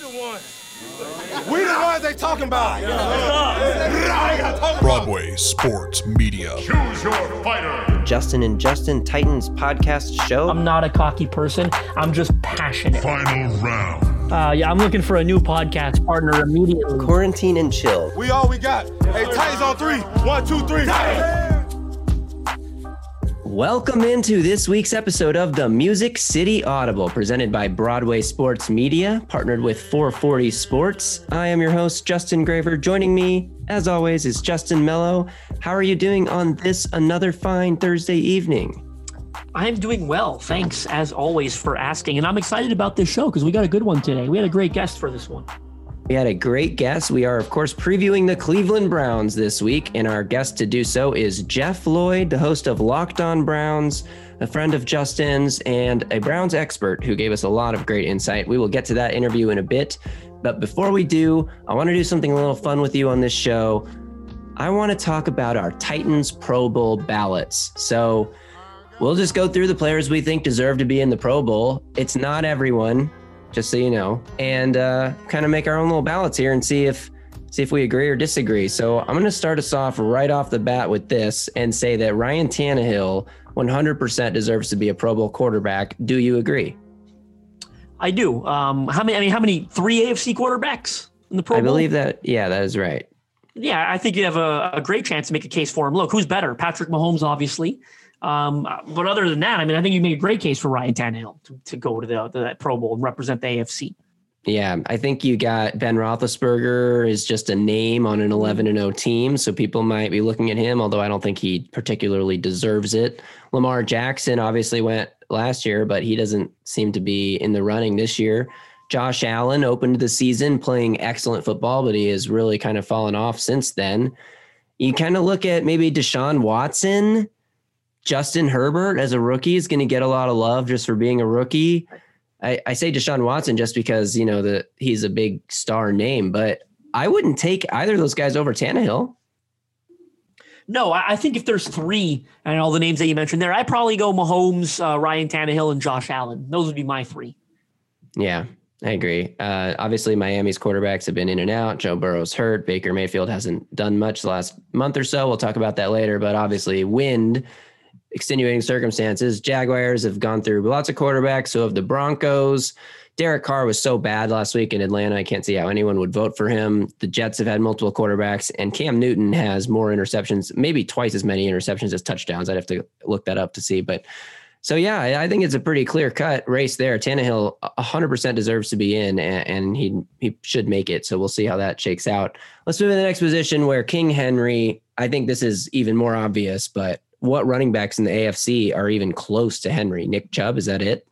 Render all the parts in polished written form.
We the ones they talking about. Broadway Sports Media. Choose your fighter. Justin and Justin Titans podcast show. I'm not a cocky person. I'm just passionate. Final round. I'm looking for a new podcast partner immediately. Quarantine and chill. We all we got. Hey, Titans on three. 1, 2, 3. Titans. Welcome into this week's episode of the Music City Audible, presented by Broadway Sports Media, partnered with 440 Sports. I am your host, Justin Graver. Joining me, as always, is Justin Mello. How are you doing on this another fine Thursday evening? I'm doing well. Thanks, as always, for asking. And I'm excited about this show because we got a good one today. We had a great guest for this one. We had a great guest. We are, of course, previewing the Cleveland Browns this week, and our guest to do so is Jeff Lloyd, the host of Locked On Browns, a friend of Justin's, and a Browns expert who gave us a lot of great insight. We will get to that interview in a bit, but before we do, I want to do something a little fun with you on this show. I want to talk about our Titans Pro Bowl ballots. So we'll just go through the players we think deserve to be in the Pro Bowl. It's not everyone, just so you know, and kind of make our own little ballots here and see if we agree or disagree. So I'm going to start us off right off the bat with this and say that Ryan Tannehill 100% deserves to be a Pro Bowl quarterback. Do you agree? I do. How many 3 AFC quarterbacks in the Pro Bowl? I believe that. Yeah, that is right. Yeah, I think you have a great chance to make a case for him. Look, who's better? Patrick Mahomes, obviously. But other than that, I mean, I think you made a great case for Ryan Tannehill to go to that Pro Bowl and represent the AFC. Yeah, I think you got Ben Roethlisberger is just a name on an 11-0 team, so people might be looking at him, although I don't think he particularly deserves it. Lamar Jackson obviously went last year, but he doesn't seem to be in the running this year. Josh Allen opened the season playing excellent football, but he has really kind of fallen off since then. You kind of look at maybe Deshaun Watson. Justin Herbert as a rookie is going to get a lot of love just for being a rookie. I say Deshaun Watson just because, you know, he's a big star name, but I wouldn't take either of those guys over Tannehill. No, I think if there's 3 and all the names that you mentioned there, I'd probably go Mahomes, Ryan Tannehill, and Josh Allen. Those would be my 3. Yeah, I agree. Obviously, Miami's quarterbacks have been in and out. Joe Burrow's hurt. Baker Mayfield hasn't done much the last month or so. We'll talk about that later, but obviously wind, extenuating circumstances. Jaguars have gone through lots of quarterbacks. So have the Broncos. Derek Carr was so bad last week in Atlanta. I can't see how anyone would vote for him. The Jets have had multiple quarterbacks, and Cam Newton has more interceptions, maybe twice as many interceptions as touchdowns. I'd have to look that up to see. But so, yeah, I think it's a pretty clear cut race there. Tannehill 100% deserves to be in, and he should make it. So we'll see how that shakes out. Let's move to the next position where King Henry, I think this is even more obvious, but what running backs in the AFC are even close to Henry? Nick Chubb, is that it?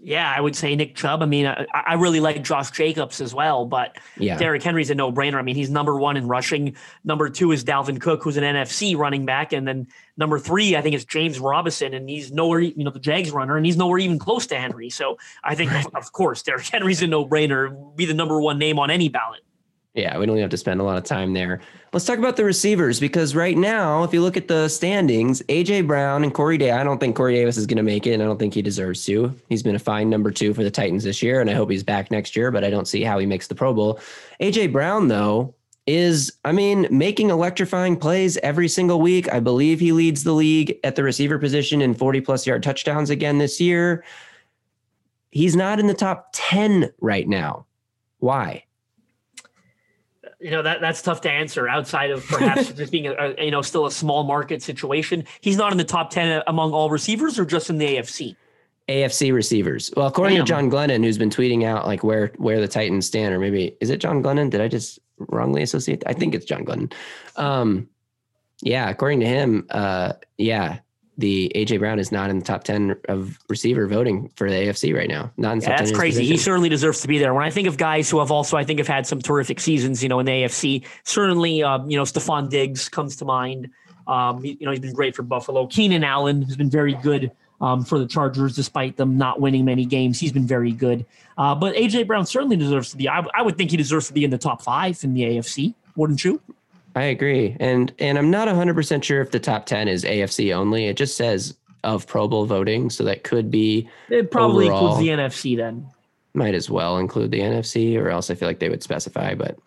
Yeah, I would say Nick Chubb. I mean, I really like Josh Jacobs as well, but yeah. Derrick Henry's a no-brainer. I mean, he's number 1 in rushing. Number 2 is Dalvin Cook, who's an NFC running back. And then number 3, I think it's James Robinson, and he's nowhere, you know, the Jags runner, and he's nowhere even close to Henry. So I think, right. Of course, Derrick Henry's a no-brainer, be the number 1 name on any ballot. Yeah, we don't have to spend a lot of time there. Let's talk about the receivers, because right now, if you look at the standings, A.J. Brown and Corey Davis, I don't think Corey Davis is going to make it, and I don't think he deserves to. He's been a fine number 2 for the Titans this year, and I hope he's back next year, but I don't see how he makes the Pro Bowl. A.J. Brown, though, is, I mean, making electrifying plays every single week. I believe he leads the league at the receiver position in 40-plus yard touchdowns again this year. He's not in the top 10 right now. Why? You know, that's tough to answer outside of perhaps just being, still a small market situation. He's not in the top 10 among all receivers or just in the AFC? AFC receivers. Well, according to John Glennon, who's been tweeting out like where the Titans stand, or maybe, is it John Glennon? Did I just wrongly associate? I think it's John Glennon. Yeah, according to him, the A.J. Brown is not in the top 10 of receiver voting for the AFC right now. Not in top 10 that's crazy. Position. He certainly deserves to be there. When I think of guys who have also, I think, have had some terrific seasons, you know, in the AFC, certainly, Stephon Diggs comes to mind. He's been great for Buffalo. Keenan Allen has been very good for the Chargers, despite them not winning many games. He's been very good. But A.J. Brown certainly deserves to be. I would think he deserves to be in the top 5 in the AFC, wouldn't you? I agree. And I'm not 100% sure if the top 10 is AFC only. It just says of Pro Bowl voting. So that could be. It probably includes the NFC then. might as well include the NFC, or else I feel like they would specify. But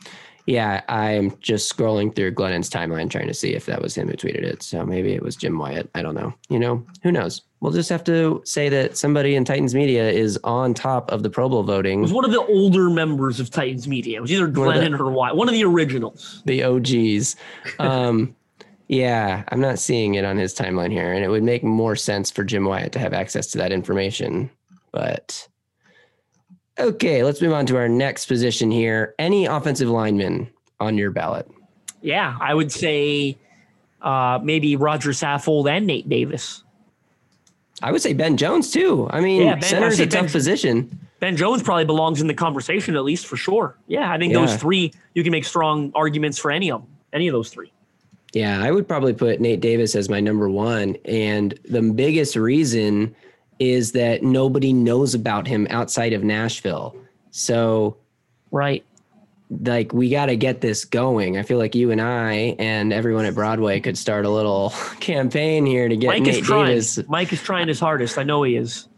yeah, I'm just scrolling through Glennon's timeline trying to see if that was him who tweeted it. So maybe it was Jim Wyatt. I don't know. You know, who knows? We'll just have to say that somebody in Titans Media is on top of the Pro Bowl voting. It was one of the older members of Titans Media. It was either Glennon or Wyatt, one of the originals. The OGs. Yeah, I'm not seeing it on his timeline here, and it would make more sense for Jim Wyatt to have access to that information. But okay, let's move on to our next position here. Any offensive lineman on your ballot? Yeah, I would say maybe Roger Saffold and Nate Davis. I would say Ben Jones too. I mean, center is a tough position. Ben Jones probably belongs in the conversation, at least, for sure. Yeah, I think those three, you can make strong arguments for any of them, any of those three. Yeah, I would probably put Nate Davis as my number one. And the biggest reason is that nobody knows about him outside of Nashville. So, right. Like, we got to get this going. I feel like you and I and everyone at Broadway could start a little campaign here to get Nate Davis. Mike is trying his hardest. I know he is.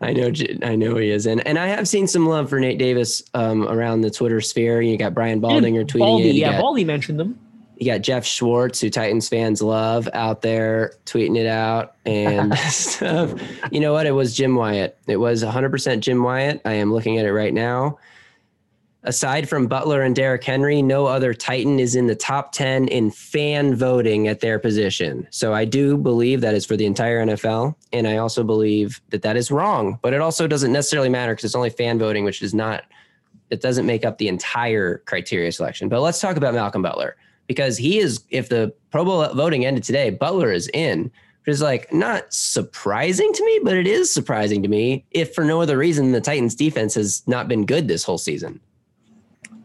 I know he is. And I have seen some love for Nate Davis around the Twitter sphere. You got Brian Baldinger tweeting. Baldy mentioned them. You got Jeff Schwartz, who Titans fans love, out there tweeting it out and stuff. You know what? It was Jim Wyatt. It was 100% Jim Wyatt. I am looking at it right now. Aside from Butler and Derrick Henry, no other Titan is in the top 10 in fan voting at their position. So I do believe that is for the entire NFL. And I also believe that that is wrong, but it also doesn't necessarily matter because it's only fan voting, which is not, it doesn't make up the entire criteria selection. But let's talk about Malcolm Butler. Because he is, if the Pro Bowl voting ended today, Butler is in, which is like not surprising to me, but it is surprising to me if for no other reason the Titans defense has not been good this whole season.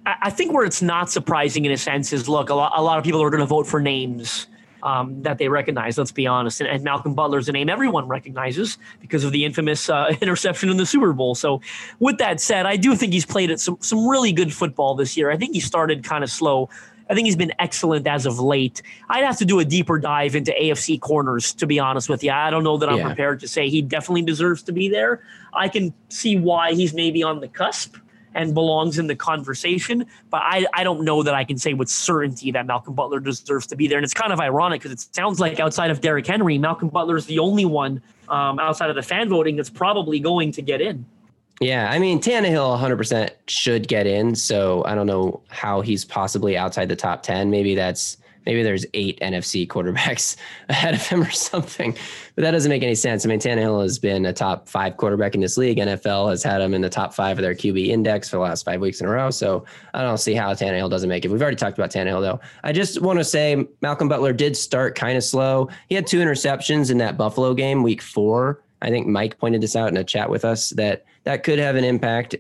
I think where it's not surprising in a sense is, look, a lot of people are going to vote for names that they recognize. Let's be honest. And Malcolm Butler's a name everyone recognizes because of the infamous interception in the Super Bowl. So with that said, I do think he's played at some really good football this year. I think he started kind of slow. I think he's been excellent as of late. I'd have to do a deeper dive into AFC corners, to be honest with you. I don't know that I'm prepared to say he definitely deserves to be there. I can see why he's maybe on the cusp and belongs in the conversation, but I don't know that I can say with certainty that Malcolm Butler deserves to be there. And it's kind of ironic because it sounds like outside of Derrick Henry, Malcolm Butler is the only one outside of the fan voting that's probably going to get in. Yeah, I mean, Tannehill 100% should get in, so I don't know how he's possibly outside the top 10. Maybe there's 8 NFC quarterbacks ahead of him or something, but that doesn't make any sense. I mean, Tannehill has been a top 5 quarterback in this league. NFL has had him in the top 5 of their QB index for the last 5 weeks in a row, so I don't see how Tannehill doesn't make it. We've already talked about Tannehill, though. I just want to say Malcolm Butler did start kind of slow. He had 2 interceptions in that Buffalo game, week 4. I think Mike pointed this out in a chat with us that could have an impact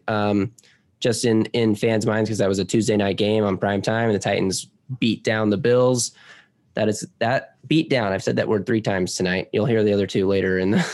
just in fans' minds because that was a Tuesday night game on primetime and the Titans beat down the Bills. That beat down. I've said that word 3 times tonight. You'll hear the other 2 later in the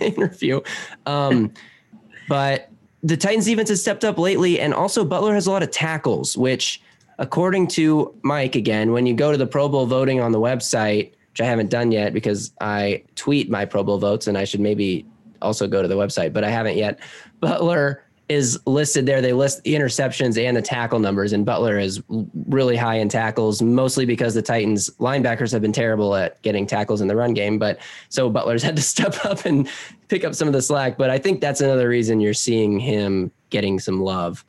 interview. But the Titans defense has stepped up lately, and also Butler has a lot of tackles, which according to Mike, again, when you go to the Pro Bowl voting on the website, which I haven't done yet because I tweet my Pro Bowl votes and I should maybe also go to the website, but I haven't yet. Butler is listed there. They list the interceptions and the tackle numbers, and Butler is really high in tackles, mostly because the Titans linebackers have been terrible at getting tackles in the run game. But so Butler's had to step up and pick up some of the slack. But I think that's another reason you're seeing him getting some love.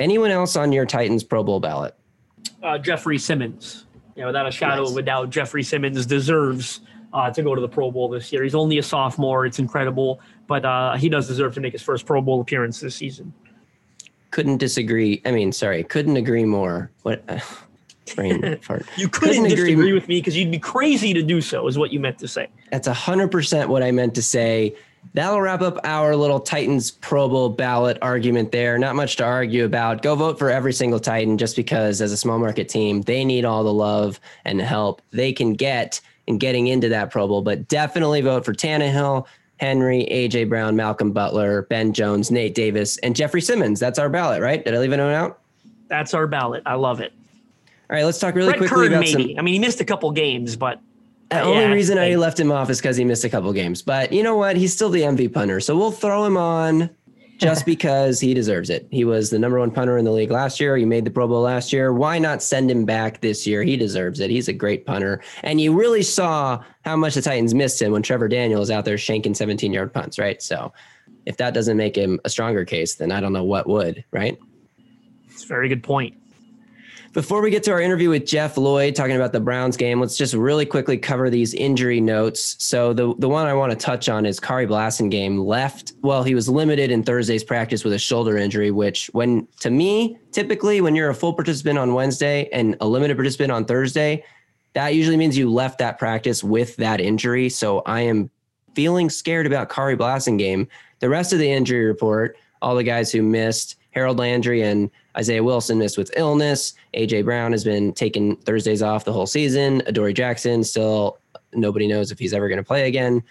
Anyone else on your Titans Pro Bowl ballot? Jeffrey Simmons. You know, without a shadow of a doubt, Jeffrey Simmons deserves to go to the Pro Bowl this year. He's only a sophomore. It's incredible. But he does deserve to make his first Pro Bowl appearance this season. Couldn't disagree. I mean, sorry, couldn't agree more. What brain fart. You couldn't disagree with me because you'd be crazy to do so is what you meant to say. That's 100% what I meant to say. That'll wrap up our little Titans Pro Bowl ballot argument there. Not much to argue about. Go vote for every single Titan just because as a small market team, they need all the love and help they can get in getting into that Pro Bowl. But definitely vote for Tannehill, Henry, A.J. Brown, Malcolm Butler, Ben Jones, Nate Davis, and Jeffrey Simmons. That's our ballot, right? Did I leave anyone out? That's our ballot. I love it. All right, let's talk really quickly about maybe. I mean, he missed a couple games, but... The only reason I left him off is because he missed a couple games. But you know what? He's still the MVP punter. So we'll throw him on just because he deserves it. He was the number one punter in the league last year. He made the Pro Bowl last year. Why not send him back this year? He deserves it. He's a great punter. And you really saw how much the Titans missed him when Trevor Daniel is out there shanking 17-yard punts, right? So if that doesn't make him a stronger case, then I don't know what would, right? It's a very good point. Before we get to our interview with Jeff Lloyd talking about the Browns game, let's just really quickly cover these injury notes. So the one I want to touch on is Kari Blassingame left. Well, he was limited in Thursday's practice with a shoulder injury, which when to me, typically when you're a full participant on Wednesday and a limited participant on Thursday, that usually means you left that practice with that injury. So I am feeling scared about Kari Blassingame. The rest of the injury report, all the guys who missed, Harold Landry and Isaiah Wilson missed with illness. A.J. Brown has been taking Thursdays off the whole season. Adoree Jackson, still nobody knows if he's ever going to play again.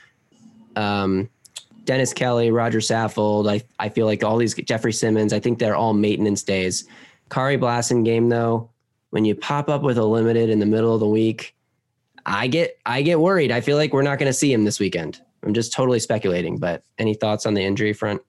Dennis Kelly, Roger Saffold, I feel like all these, Jeffrey Simmons, I think they're all maintenance days. Kari Blassingame, though, when you pop up with a limited in the middle of the week, I get worried. I feel like we're not going to see him this weekend. I'm just totally speculating, but any thoughts on the injury front?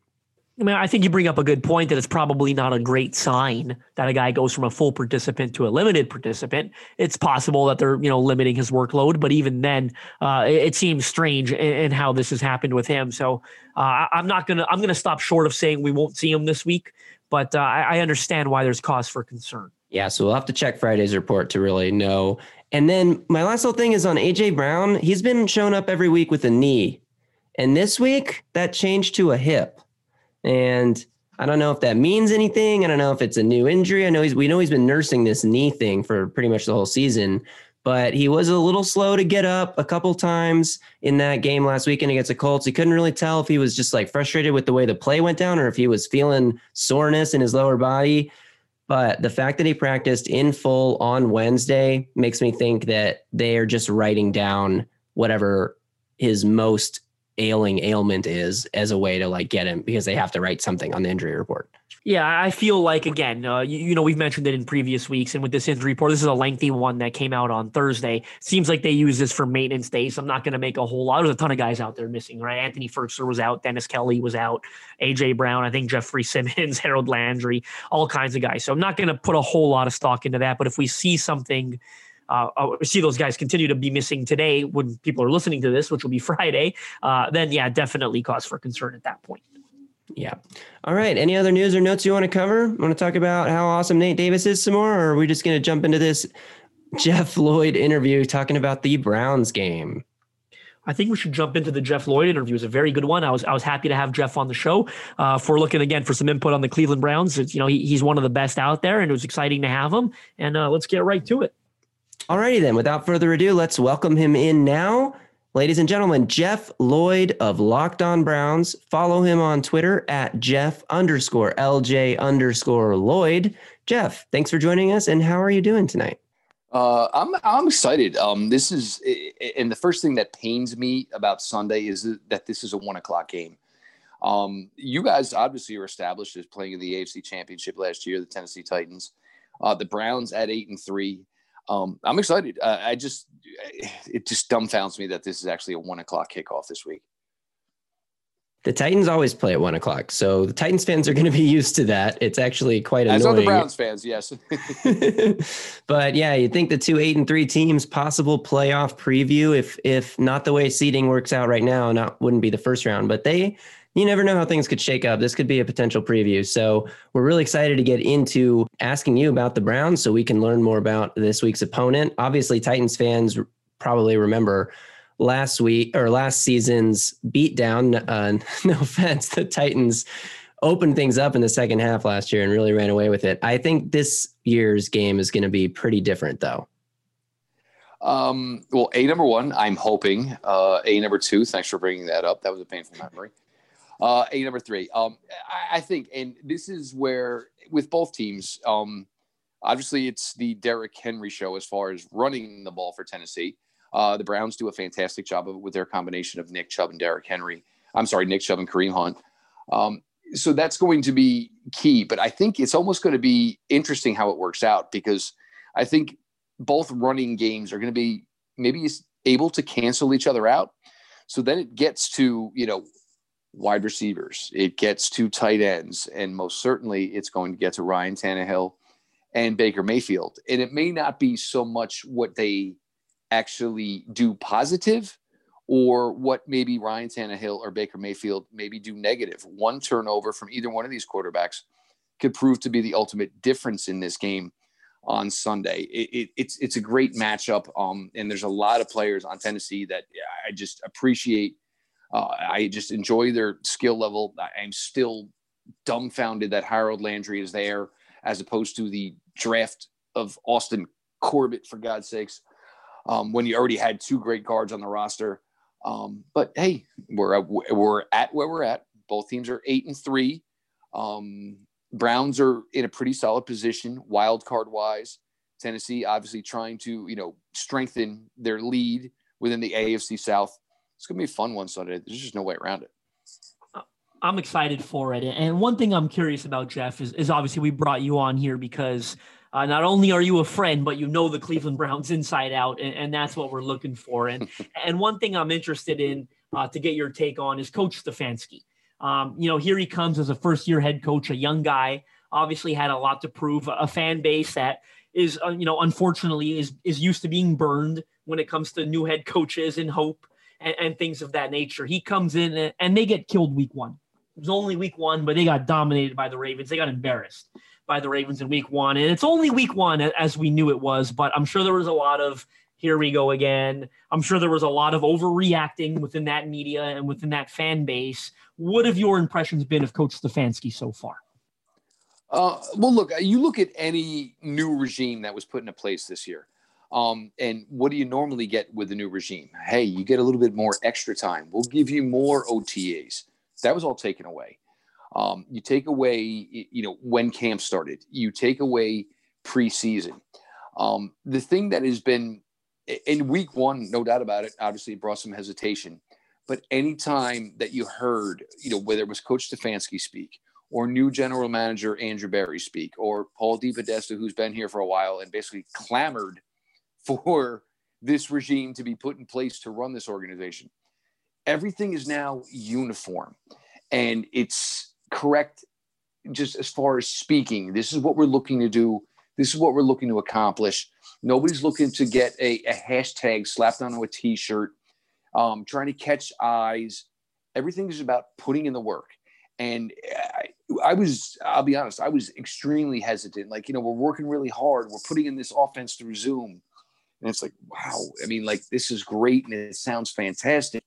I mean, I think you bring up a good point that it's probably not a great sign that a guy goes from a full participant to a limited participant. It's possible that they're, limiting his workload, but even then it seems strange in how this has happened with him. So I'm going to stop short of saying we won't see him this week, but I understand why there's cause for concern. Yeah. So we'll have to check Friday's report to really know. And then my last little thing is on AJ Brown. He's been showing up every week with a knee, and this week that changed to a hip. And I don't know if that means anything. I don't know if it's a new injury. We know he's been nursing this knee thing for pretty much the whole season, but he was a little slow to get up a couple times in that game last weekend against the Colts. He couldn't really tell if he was just like frustrated with the way the play went down or if he was feeling soreness in his lower body. But the fact that he practiced in full on Wednesday makes me think that they are just writing down whatever his most ailment is as a way to like get him, because they have to write something on the injury report. Yeah, I feel like, again, we've mentioned it in previous weeks, and with this injury report, this is a lengthy one that came out on Thursday. Seems like they use this for maintenance days. So I'm not going to make a whole lot. There's a ton of guys out there missing, right? Anthony Firkser was out. Dennis Kelly was out. A.J. Brown, I think Jeffrey Simmons, Harold Landry, all kinds of guys. So I'm not going to put a whole lot of stock into that. But if we see something, see those guys continue to be missing today when people are listening to this, which will be Friday, then yeah, definitely cause for concern at that point. Yeah. All right. Any other news or notes you want to cover? Want to talk about how awesome Nate Davis is some more, or are we just going to jump into this Jeff Lloyd interview talking about the Browns game? I think we should jump into the Jeff Lloyd interview. It's a very good one. I was happy to have Jeff on the show. If we're looking again for some input on the Cleveland Browns, it's, he's one of the best out there, and it was exciting to have him. And let's get right to it. Alrighty then, without further ado, let's welcome him in now. Ladies and gentlemen, Jeff Lloyd of Locked On Browns. Follow him on Twitter at Jeff_LJ_Lloyd. Jeff, thanks for joining us, and how are you doing tonight? I'm excited. This is, and the first thing that pains me about Sunday is that this is a 1:00 game. You guys obviously were established as playing in the AFC Championship last year, the Tennessee Titans. The Browns at 8-3. I'm excited. It just dumbfounds me that this is actually a 1:00 kickoff this week. The Titans always play at 1:00, so the Titans fans are going to be used to that. It's actually quite annoying. As are the Browns fans, yes. But yeah, you'd think the 2 8-3 teams possible playoff preview, if not the way seeding works out right now, wouldn't be the first round, but you never know how things could shake up. This could be a potential preview. So we're really excited to get into asking you about the Browns so we can learn more about this week's opponent. Obviously, Titans fans probably remember last season's beatdown. No offense, the Titans opened things up in the second half last year and really ran away with it. I think this year's game is going to be pretty different, though. Well, number one, I'm hoping. Number two, thanks for bringing that up. That was a painful memory. Number three, I think, and this is where with both teams, obviously it's the Derrick Henry show as far as running the ball for Tennessee. The Browns do a fantastic job of it with their combination of Nick Chubb and Derrick Henry. I'm sorry, Nick Chubb and Kareem Hunt. So that's going to be key, but I think it's almost going to be interesting how it works out, because I think both running games are going to be maybe able to cancel each other out. So then it gets to, wide receivers. It gets to tight ends, and most certainly it's going to get to Ryan Tannehill and Baker Mayfield. And it may not be so much what they actually do positive or what maybe Ryan Tannehill or Baker Mayfield maybe do negative. One turnover from either one of these quarterbacks could prove to be the ultimate difference in this game on Sunday. It's a great matchup, and there's a lot of players on Tennessee that I just appreciate. I just enjoy their skill level. I'm still dumbfounded that Harold Landry is there as opposed to the draft of Austin Corbett, for God's sakes, when you already had two great guards on the roster. But hey, we're at where we're at. Both teams are 8-3. Browns are in a pretty solid position, wild card wise. Tennessee obviously trying to, strengthen their lead within the AFC South. It's going to be a fun one Sunday. There's just no way around it. I'm excited for it. And one thing I'm curious about, Jeff, is obviously we brought you on here because not only are you a friend, but you know the Cleveland Browns inside out, and that's what we're looking for. And one thing I'm interested in to get your take on is Coach Stefanski. Here he comes as a first-year head coach, a young guy, obviously had a lot to prove, a fan base that is, unfortunately is used to being burned when it comes to new head coaches and hope and things of that nature. He comes in and they get killed week 1. It was only week 1, but they got dominated by the Ravens. They got embarrassed by the Ravens in week 1. And it's only week 1 as we knew it was, but I'm sure there was a lot of, here we go again. I'm sure there was a lot of overreacting within that media and within that fan base. What have your impressions been of Coach Stefanski so far? Well, look, you look at any new regime that was put into place this year. And what do you normally get with the new regime? Hey, you get a little bit more extra time. We'll give you more OTAs. That was all taken away. You take away, when camp started, you take away preseason. The thing that has been, in week 1, no doubt about it, obviously it brought some hesitation. But any time that you heard, whether it was Coach Stefanski speak or new general manager Andrew Berry speak or Paul DePodesta, who's been here for a while and basically clamored for this regime to be put in place to run this organization, everything is now uniform. And it's correct just as far as speaking. This is what we're looking to do. This is what we're looking to accomplish. Nobody's looking to get a hashtag slapped onto a T-shirt, trying to catch eyes. Everything is about putting in the work. And I'll be honest, I was extremely hesitant. We're working really hard. We're putting in this offense through Zoom. And it's like, wow, this is great and it sounds fantastic.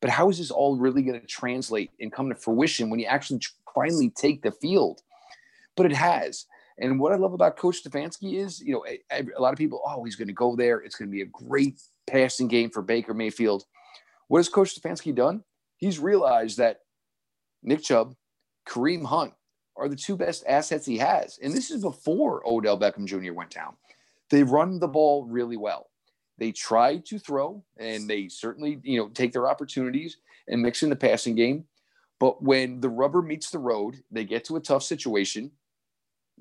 But how is this all really going to translate and come to fruition when you actually finally take the field? But it has. And what I love about Coach Stefanski is, a lot of people, he's going to go there. It's going to be a great passing game for Baker Mayfield. What has Coach Stefanski done? He's realized that Nick Chubb, Kareem Hunt are the two best assets he has. And this is before Odell Beckham Jr. went down. They run the ball really well. They try to throw, and they certainly, take their opportunities and mix in the passing game. But when the rubber meets the road, they get to a tough situation.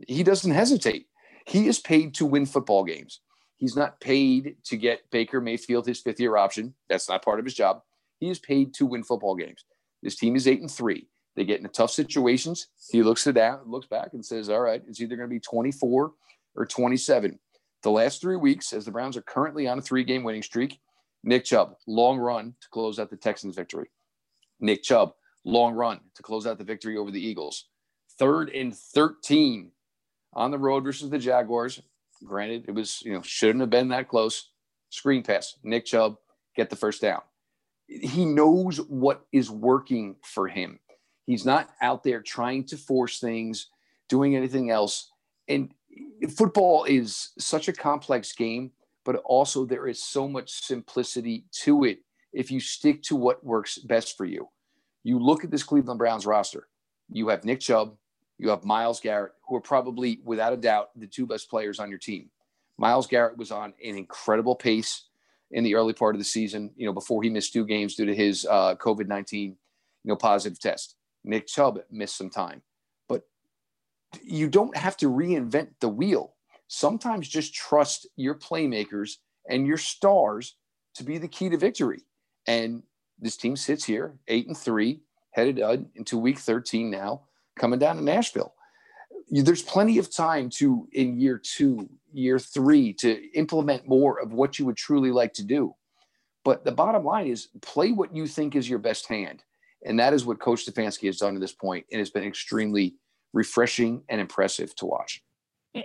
He doesn't hesitate. He is paid to win football games. He's not paid to get Baker Mayfield his fifth-year option. That's not part of his job. He is paid to win football games. This team is 8-3. They get into tough situations. He looks back and says, all right, it's either going to be 24 or 27. The last 3 weeks, as the Browns are currently on a 3-game winning streak, Nick Chubb, long run to close out the Texans' victory. Nick Chubb, long run to close out the victory over the Eagles. 3rd and 13. On the road versus the Jaguars. Granted, it was, shouldn't have been that close. Screen pass. Nick Chubb, get the first down. He knows what is working for him. He's not out there trying to force things, doing anything else. And football is such a complex game, but also there is so much simplicity to it if you stick to what works best for you. You look at this Cleveland Browns roster. You have Nick Chubb. You have Myles Garrett, who are probably, without a doubt, the two best players on your team. Myles Garrett was on an incredible pace in the early part of the season, before he missed 2 games due to his COVID-19, positive test. Nick Chubb missed some time. But you don't have to reinvent the wheel. Sometimes just trust your playmakers and your stars to be the key to victory. And this team sits here, 8-3. headed into week 13 now, coming down to Nashville. There's plenty of time to, in year two, year three, to implement more of what you would truly like to do. But the bottom line is play what you think is your best hand. And that is what Coach Stefanski has done to this point. And it's been extremely refreshing and impressive to watch.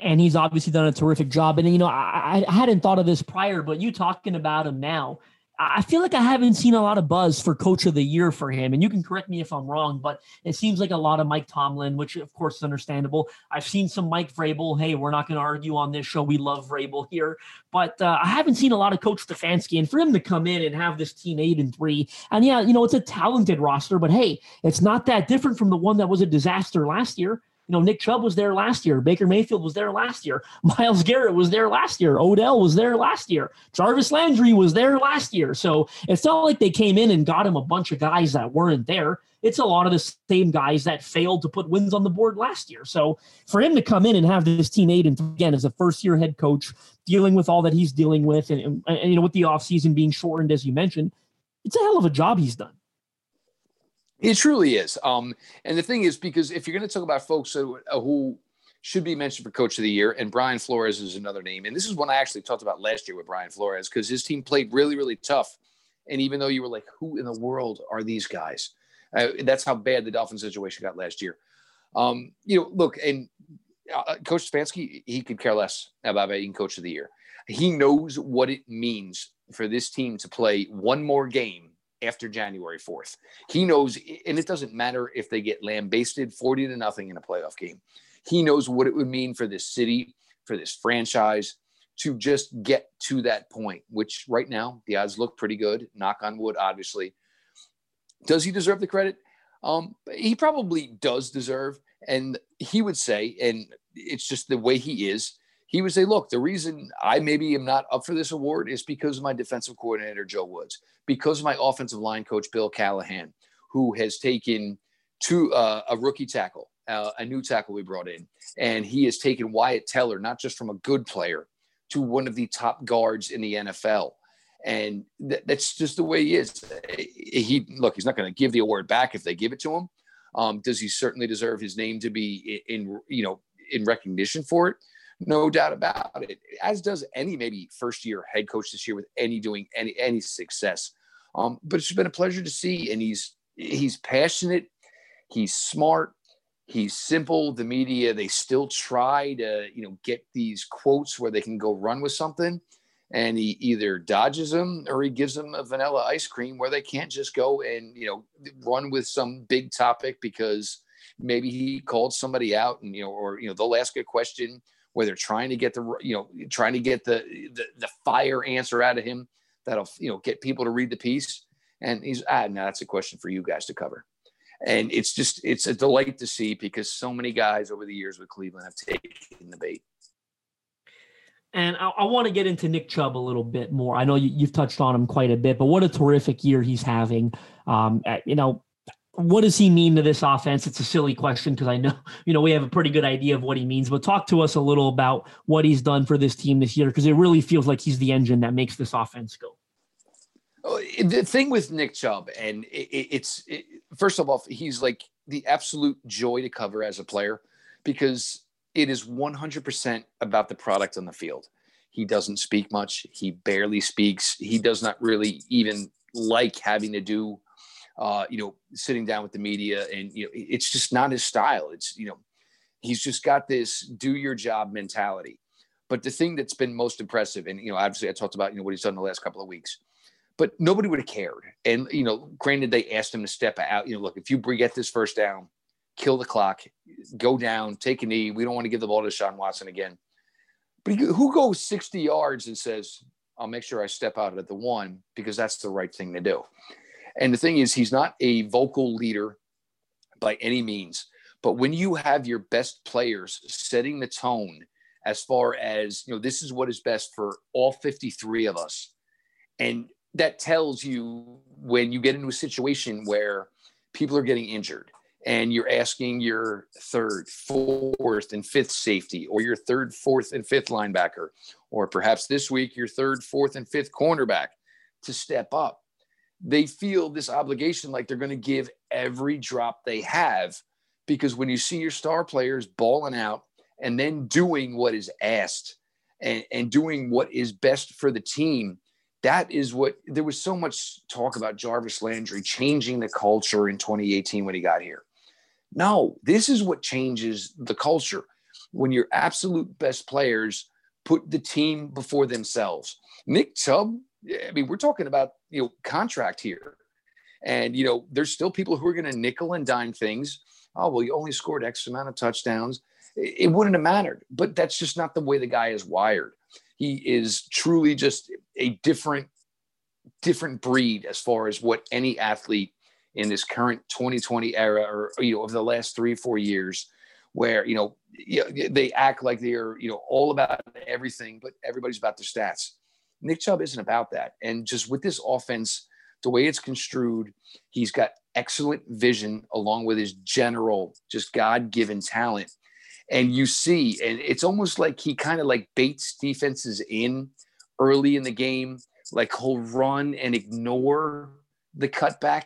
And he's obviously done a terrific job. And, you know, I hadn't thought of this prior, but you talking about him now, I feel like I haven't seen a lot of buzz for Coach of the Year for him. And you can correct me if I'm wrong, but it seems like a lot of Mike Tomlin, which of course is understandable. I've seen some Mike Vrabel. Hey, we're not going to argue on this show. We love Vrabel here, but I haven't seen a lot of Coach Stefanski, and for him to come in and have this team 8-3, and yeah, you know, it's a talented roster, but hey, it's not that different from the one that was a disaster last year. You know, Nick Chubb was there last year. Baker Mayfield was there last year. Myles Garrett was there last year. Odell was there last year. Jarvis Landry was there last year. So it's not like they came in and got him a bunch of guys that weren't there. It's a lot of the same guys that failed to put wins on the board last year. So for him to come in and have this team 8-3, again, as a first-year head coach, dealing with all that he's dealing with, and you know, with the offseason being shortened, as you mentioned, it's a hell of a job he's done. It truly is. And the thing is, because if you're going to talk about folks who should be mentioned for Coach of the Year, and Brian Flores is another name. And this is one I actually talked about last year with Brian Flores, because his team played really, really tough. And even though you were like, who in the world are these guys? That's how bad the Dolphins situation got last year. You know, look, and Coach Stefanski, he could care less about being Coach of the Year. He knows what it means for this team to play one more game after January 4th. He knows, and it doesn't matter if they get lambasted 40-0 in a playoff game. He knows what it would mean for this city, for this franchise, to just get to that point, which right now the odds look pretty good, knock on wood, obviously. Does he deserve the credit? He probably does deserve, and he would say, and it's just the way he is, he would say, look, the reason I maybe am not up for this award is because of my defensive coordinator, Joe Woods, because of my offensive line coach, Bill Callahan, who has taken a rookie tackle, a new tackle we brought in. And he has taken Wyatt Teller, not just from a good player, to one of the top guards in the NFL. And that's just the way he is. He's not going to give the award back if they give it to him. Does he certainly deserve his name to be in recognition for it? No doubt about it, as does any maybe first-year head coach this year with any success. But it's been a pleasure to see, and he's passionate, he's smart, he's simple. The media, they still try to get these quotes where they can go run with something, and he either dodges them or he gives them a vanilla ice cream where they can't just go and run with some big topic because maybe he called somebody out, and they'll ask a question where they're trying to get the fire answer out of him that'll get people to read the piece, and he's no, that's a question for you guys to cover. And it's a delight to see, because so many guys over the years with Cleveland have taken the bait. And I want to get into Nick Chubb a little bit more. I know you've touched on him quite a bit, but what a terrific year he's having. What does he mean to this offense? It's a silly question, because I know, we have a pretty good idea of what he means, but talk to us a little about what he's done for this team this year, because it really feels like he's the engine that makes this offense go. The thing with Nick Chubb, and it's first of all, he's like the absolute joy to cover as a player, because it is 100% about the product on the field. He doesn't speak much. He barely speaks. He does not really even like having to do sitting down with the media, and it's just not his style. It's he's just got this do your job mentality. But the thing that's been most impressive, and obviously I talked about what he's done the last couple of weeks, but nobody would have cared. And granted, they asked him to step out. Look, if you get this first down, kill the clock, go down, take a knee. We don't want to give the ball to Deshaun Watson again. But who goes 60 yards and says, "I'll make sure I step out at the one because that's the right thing to do"? And the thing is, he's not a vocal leader by any means. But when you have your best players setting the tone as far as, this is what is best for all 53 of us. And that tells you when you get into a situation where people are getting injured and you're asking your third, fourth, and fifth safety, or your third, fourth, and fifth linebacker, or perhaps this week your third, fourth, and fifth cornerback to step up. they feel this obligation like they're going to give every drop they have, because when you see your star players balling out and then doing what is asked and doing what is best for the team, that is what – there was so much talk about Jarvis Landry changing the culture in 2018 when he got here. No, this is what changes the culture. When your absolute best players put the team before themselves. Nick Chubb, I mean, we're talking about, you know, contract here. And, you know, there's still people who are going to nickel and dime things. Oh, well, you only scored X amount of touchdowns. It wouldn't have mattered, but that's just not the way the guy is wired. He is truly just a different breed as far as what any athlete in this current 2020 era, or, you know, over the last 3 or 4 years, where, you know, they act like they're, you know, all about everything, but everybody's about their stats. Nick Chubb isn't about that. And just with this offense, the way it's construed, he's got excellent vision along with his general, just God-given talent. And you see, and it's almost like he kind of like baits defenses in early in the game, like he'll run and ignore the cutback.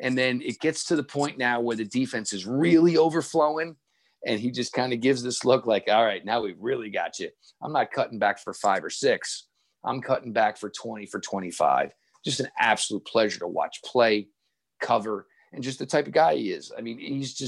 And then it gets to the point now where the defense is really overflowing, and he just kind of gives this look like, all right, now we've really got you. I'm not cutting back for 5 or 6. I'm cutting back for 20, for 25. Just an absolute pleasure to watch play, cover, and just the type of guy he is. I mean, he's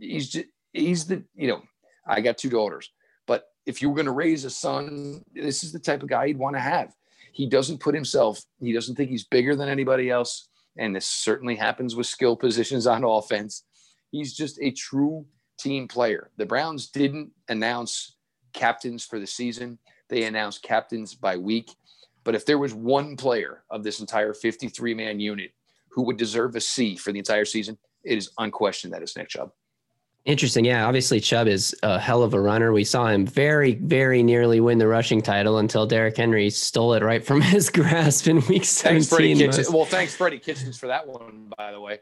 you know, I got 2 daughters, but if you were going to raise a son, this is the type of guy he'd want to have. He doesn't put himself, he doesn't think he's bigger than anybody else. And this certainly happens with skill positions on offense. He's just a true team player. The Browns didn't announce captains for the season. They announced captains by week. But if there was one player of this entire 53-man unit who would deserve a C for the entire season, it is unquestioned that it's Nick Chubb. Interesting. Yeah, obviously Chubb is a hell of a runner. We saw him very, very nearly win the rushing title until Derrick Henry stole it right from his grasp in week 17. Thanks, Freddie Kitchens, for that one, by the way.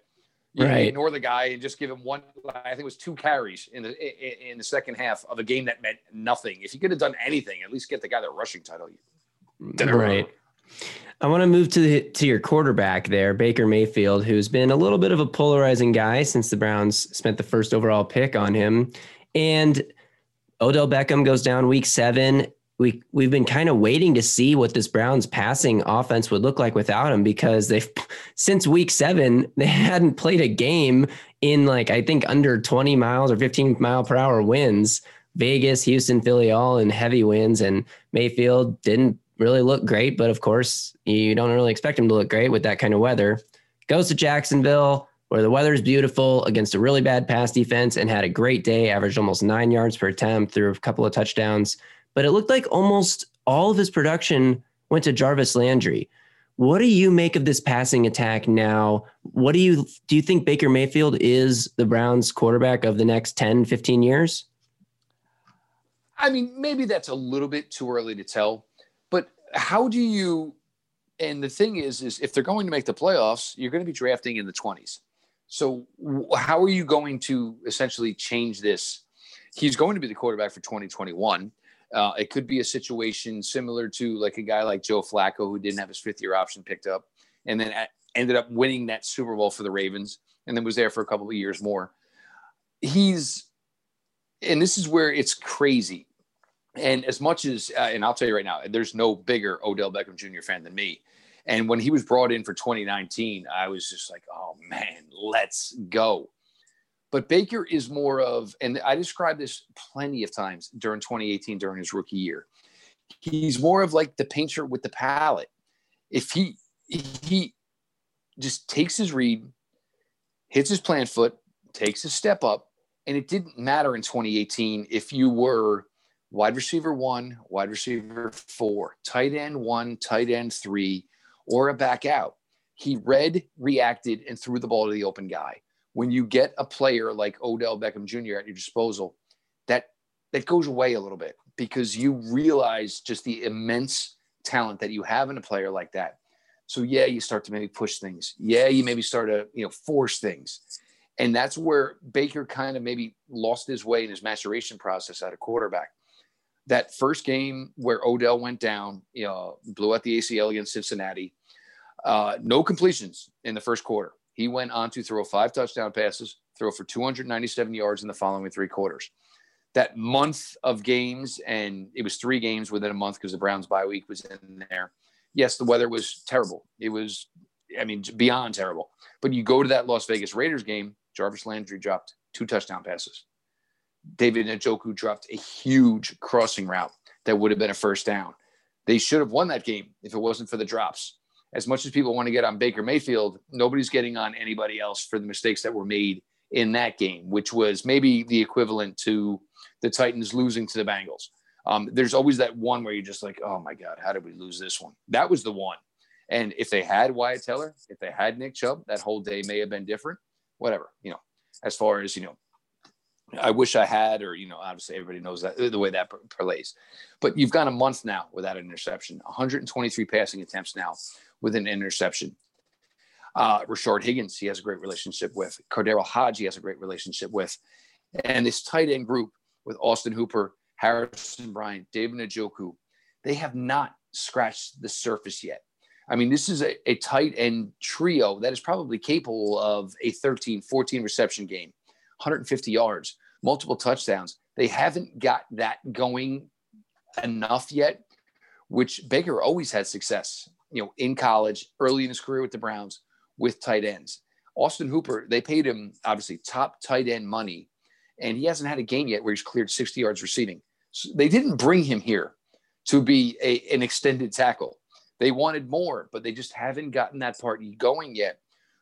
You right. Ignore the guy and just give him one. I think it was 2 carries in the second half of a game that meant nothing. If you could have done anything, at least get the guy that rushing title you. Right. I want to move to your quarterback there, Baker Mayfield, who's been a little bit of a polarizing guy since the Browns spent the first overall pick on him. And Odell Beckham goes down week 7. We've been kind of waiting to see what this Browns passing offense would look like without him, because they've since week 7, they hadn't played a game in, like, I think under 20 miles or 15 mile per hour winds. Vegas, Houston, Philly, all in heavy winds, and Mayfield didn't really look great. But of course, you don't really expect him to look great with that kind of weather. Goes to Jacksonville, where the weather is beautiful, against a really bad pass defense, and had a great day, averaged almost 9 yards per attempt, threw a couple of touchdowns. But it looked like almost all of his production went to Jarvis Landry. What do you make of this passing attack now? What do you think Baker Mayfield is the Browns quarterback of the next 10, 15 years? I mean, maybe that's a little bit too early to tell, but how do you, and the thing is if they're going to make the playoffs, you're going to be drafting in the 20s. So how are you going to essentially change this? He's going to be the quarterback for 2021. It could be a situation similar to like a guy like Joe Flacco, who didn't have his 5th-year option picked up and then ended up winning that Super Bowl for the Ravens and then was there for a couple of years more. And this is where it's crazy. And as much as, and I'll tell you right now, there's no bigger Odell Beckham Jr. fan than me. And when he was brought in for 2019, I was just like, oh man, let's go. But Baker is more of, and I described this plenty of times during 2018, during his rookie year, he's more of like the painter with the palette. If he just takes his read, hits his plant foot, takes a step up, and it didn't matter in 2018 if you were wide receiver 1, wide receiver 4, tight end 1, tight end 3, or a back out. He read, reacted, and threw the ball to the open guy. When you get a player like Odell Beckham Jr. at your disposal, that goes away a little bit, because you realize just the immense talent that you have in a player like that. So yeah, you start to maybe push things. Yeah, you maybe start to, you know, force things. And that's where Baker kind of maybe lost his way in his maturation process at a quarterback. That first game where Odell went down, you know, blew out the ACL against Cincinnati. No completions in the first quarter. He went on to throw 5 touchdown passes, throw for 297 yards in the following 3 quarters. That month of games, and it was 3 games within a month because the Browns' bye week was in there. Yes, the weather was terrible. It was, I mean, beyond terrible. But you go to that Las Vegas Raiders game, Jarvis Landry dropped 2 touchdown passes. David Njoku dropped a huge crossing route that would have been a first down. They should have won that game if it wasn't for the drops. As much as people want to get on Baker Mayfield, nobody's getting on anybody else for the mistakes that were made in that game, which was maybe the equivalent to the Titans losing to the Bengals. There's always that one where you're just like, oh, my God, how did we lose this one? That was the one. And if they had Wyatt Teller, if they had Nick Chubb, that whole day may have been different. Whatever, you know, as far as, you know, I wish I had, or, you know, obviously everybody knows that the way that plays. But you've gone a month now without an interception, 123 passing attempts now with an interception. Rashard Higgins, he has a great relationship with. Cordero Hodge, he has a great relationship with. And this tight end group with Austin Hooper, Harrison Bryant, David Njoku, they have not scratched the surface yet. I mean, this is a tight end trio that is probably capable of a 13-14 reception game, 150 yards, multiple touchdowns. They haven't got that going enough yet, which Baker always had success, you know, in college, early in his career with the Browns, with tight ends. Austin Hooper, they paid him, obviously, top tight end money, and he hasn't had a game yet where he's cleared 60 yards receiving. So they didn't bring him here to be an extended tackle. They wanted more, but they just haven't gotten that part going yet,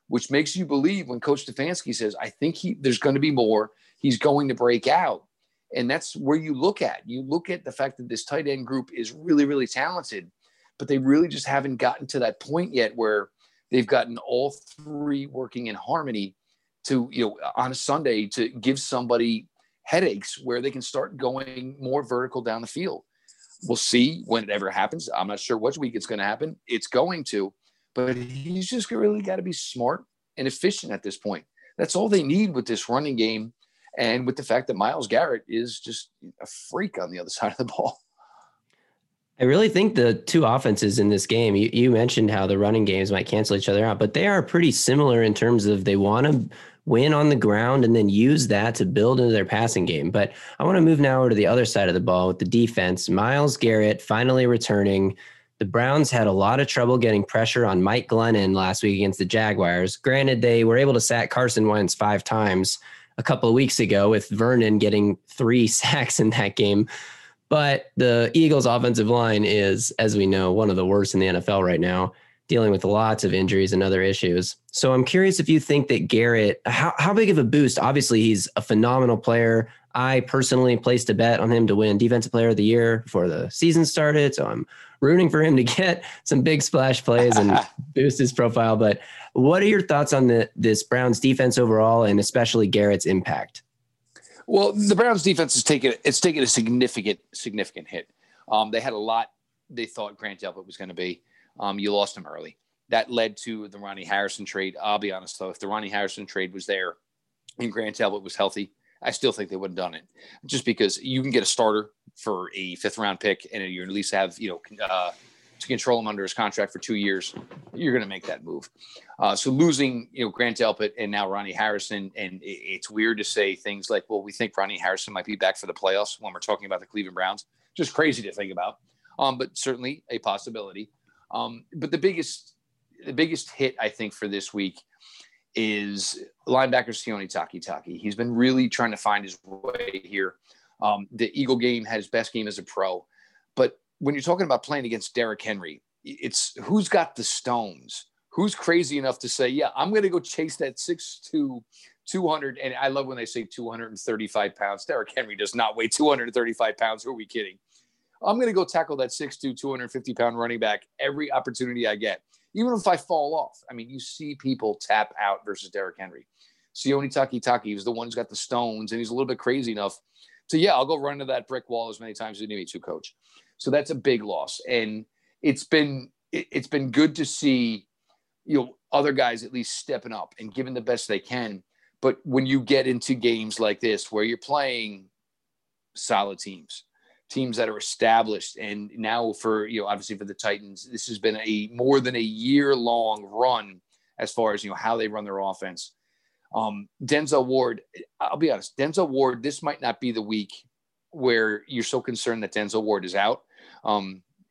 which makes you believe when Coach Stefanski says, I think there's going to be more. He's going to break out. And that's where you look at. You look at the fact that this tight end group is really, really talented, but they really just haven't gotten to that point yet where they've gotten all 3 working in harmony to, you know, on a Sunday to give somebody headaches where they can start going more vertical down the field. We'll see when it ever happens. I'm not sure which week it's going to happen. It's going to. But he's just really got to be smart and efficient at this point. That's all they need with this running game and with the fact that Myles Garrett is just a freak on the other side of the ball. I really think the 2 offenses in this game, you mentioned how the running games might cancel each other out, but they are pretty similar in terms of they want to win on the ground and then use that to build into their passing game. But I want to move now over to the other side of the ball with the defense. Myles Garrett finally returning. The Browns had a lot of trouble getting pressure on Mike Glennon last week against the Jaguars. Granted, they were able to sack Carson Wentz 5 times a couple of weeks ago with Vernon getting 3 sacks in that game. But the Eagles' offensive line is, as we know, one of the worst in the NFL right now, dealing with lots of injuries and other issues. So I'm curious if you think that Garrett, how big of a boost? Obviously, he's a phenomenal player. I personally placed a bet on him to win Defensive Player of the Year before the season started, so I'm rooting for him to get some big splash plays and boost his profile. But what are your thoughts on this Browns defense overall, and especially Garrett's impact? Well, the Browns defense is taking a significant hit. They had a lot they thought Grant Delpit was going to be. You lost him early. That led to the Ronnie Harrison trade. I'll be honest, though, if the Ronnie Harrison trade was there and Grant Delpit was healthy, I still think they would have done it, just because you can get a starter for a 5th-round pick and you at least have, you know, to control him under his contract for 2 years. You're going to make that move. So losing, you know, Grant Delpit and now Ronnie Harrison, and it's weird to say things like, well, we think Ronnie Harrison might be back for the playoffs when we're talking about the Cleveland Browns. Just crazy to think about, but certainly a possibility. But the biggest hit, I think, for this week is linebacker Sione Takitaki. He's been really trying to find his way here. The Eagle game had his best game as a pro. But when you're talking about playing against Derrick Henry, it's who's got the stones, who's crazy enough to say, yeah, I'm going to go chase that 6'2", 200. And I love when they say 235 pounds. Derrick Henry does not weigh 235 pounds. Who are we kidding? I'm going to go tackle that 6'2", 250-pound running back every opportunity I get. Even if I fall off, I mean, you see people tap out versus Derrick Henry. Sione Takitaki is the one who's got the stones, and he's a little bit crazy enough to, yeah, I'll go run into that brick wall as many times as you need me to, coach. So that's a big loss. And it's been good to see, you know, other guys at least stepping up and giving the best they can. But when you get into games like this where you're playing solid teams, teams that are established. And now for, you know, obviously for the Titans, this has been a more than a year long run as far as, you know, how they run their offense. Denzel Ward, I'll be honest, Denzel Ward, this might not be the week where you're so concerned that Denzel Ward is out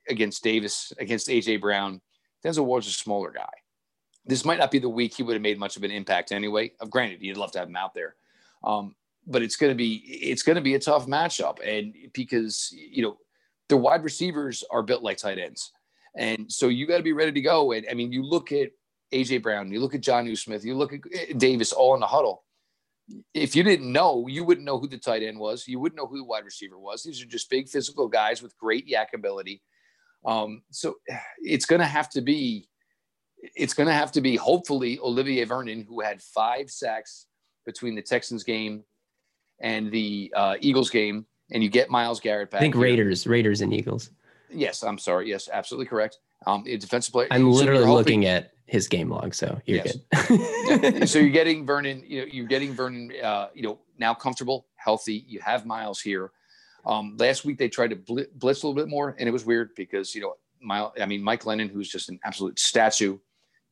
against Davis, against A.J. Brown. Denzel Ward's a smaller guy. This might not be the week he would have made much of an impact anyway. Granted, you'd love to have him out there. But it's going to be a tough matchup. And because, you know, the wide receivers are built like tight ends. And so you got to be ready to go. And I mean, you look at A.J. Brown, you look at Jonnu Smith, you look at Davis all in the huddle. If you didn't know, you wouldn't know who the tight end was. You wouldn't know who the wide receiver was. These are just big physical guys with great yak ability. So it's going to have to be hopefully Olivier Vernon, who had 5 sacks between the Texans game and the Eagles game, and you get Myles Garrett back. I think here. Raiders and Eagles. Yes, I'm sorry. Yes, absolutely correct. Defensive player. I'm literally looking at his game log, so you're good. Yeah. So you're getting Vernon. Now comfortable, healthy. You have Myles here. Last week they tried to blitz a little bit more, and it was weird because Mike Lennon, who's just an absolute statue,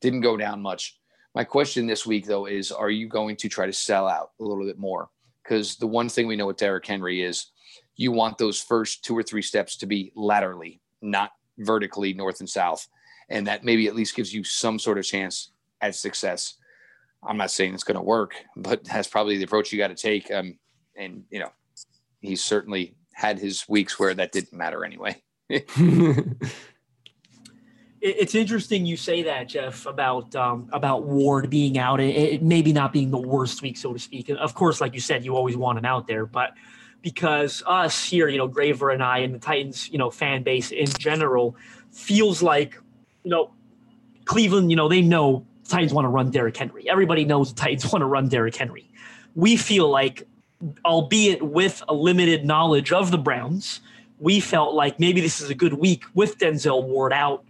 didn't go down much. My question this week, though, is are you going to try to sell out a little bit more? Because the one thing we know with Derrick Henry is you want those first 2 or 3 steps to be laterally, not vertically north and south. And that maybe at least gives you some sort of chance at success. I'm not saying it's going to work, but that's probably the approach you got to take. He certainly had his weeks where that didn't matter anyway. It's interesting you say that, Jeff, about Ward being out. It maybe not being the worst week, so to speak. Of course, like you said, you always want him out there. But because us here, Graver and I and the Titans, fan base in general feels like, Cleveland, they know the Titans want to run Derrick Henry. Everybody knows the Titans want to run Derrick Henry. We feel like, albeit with a limited knowledge of the Browns, we felt like maybe this is a good week with Denzel Ward out.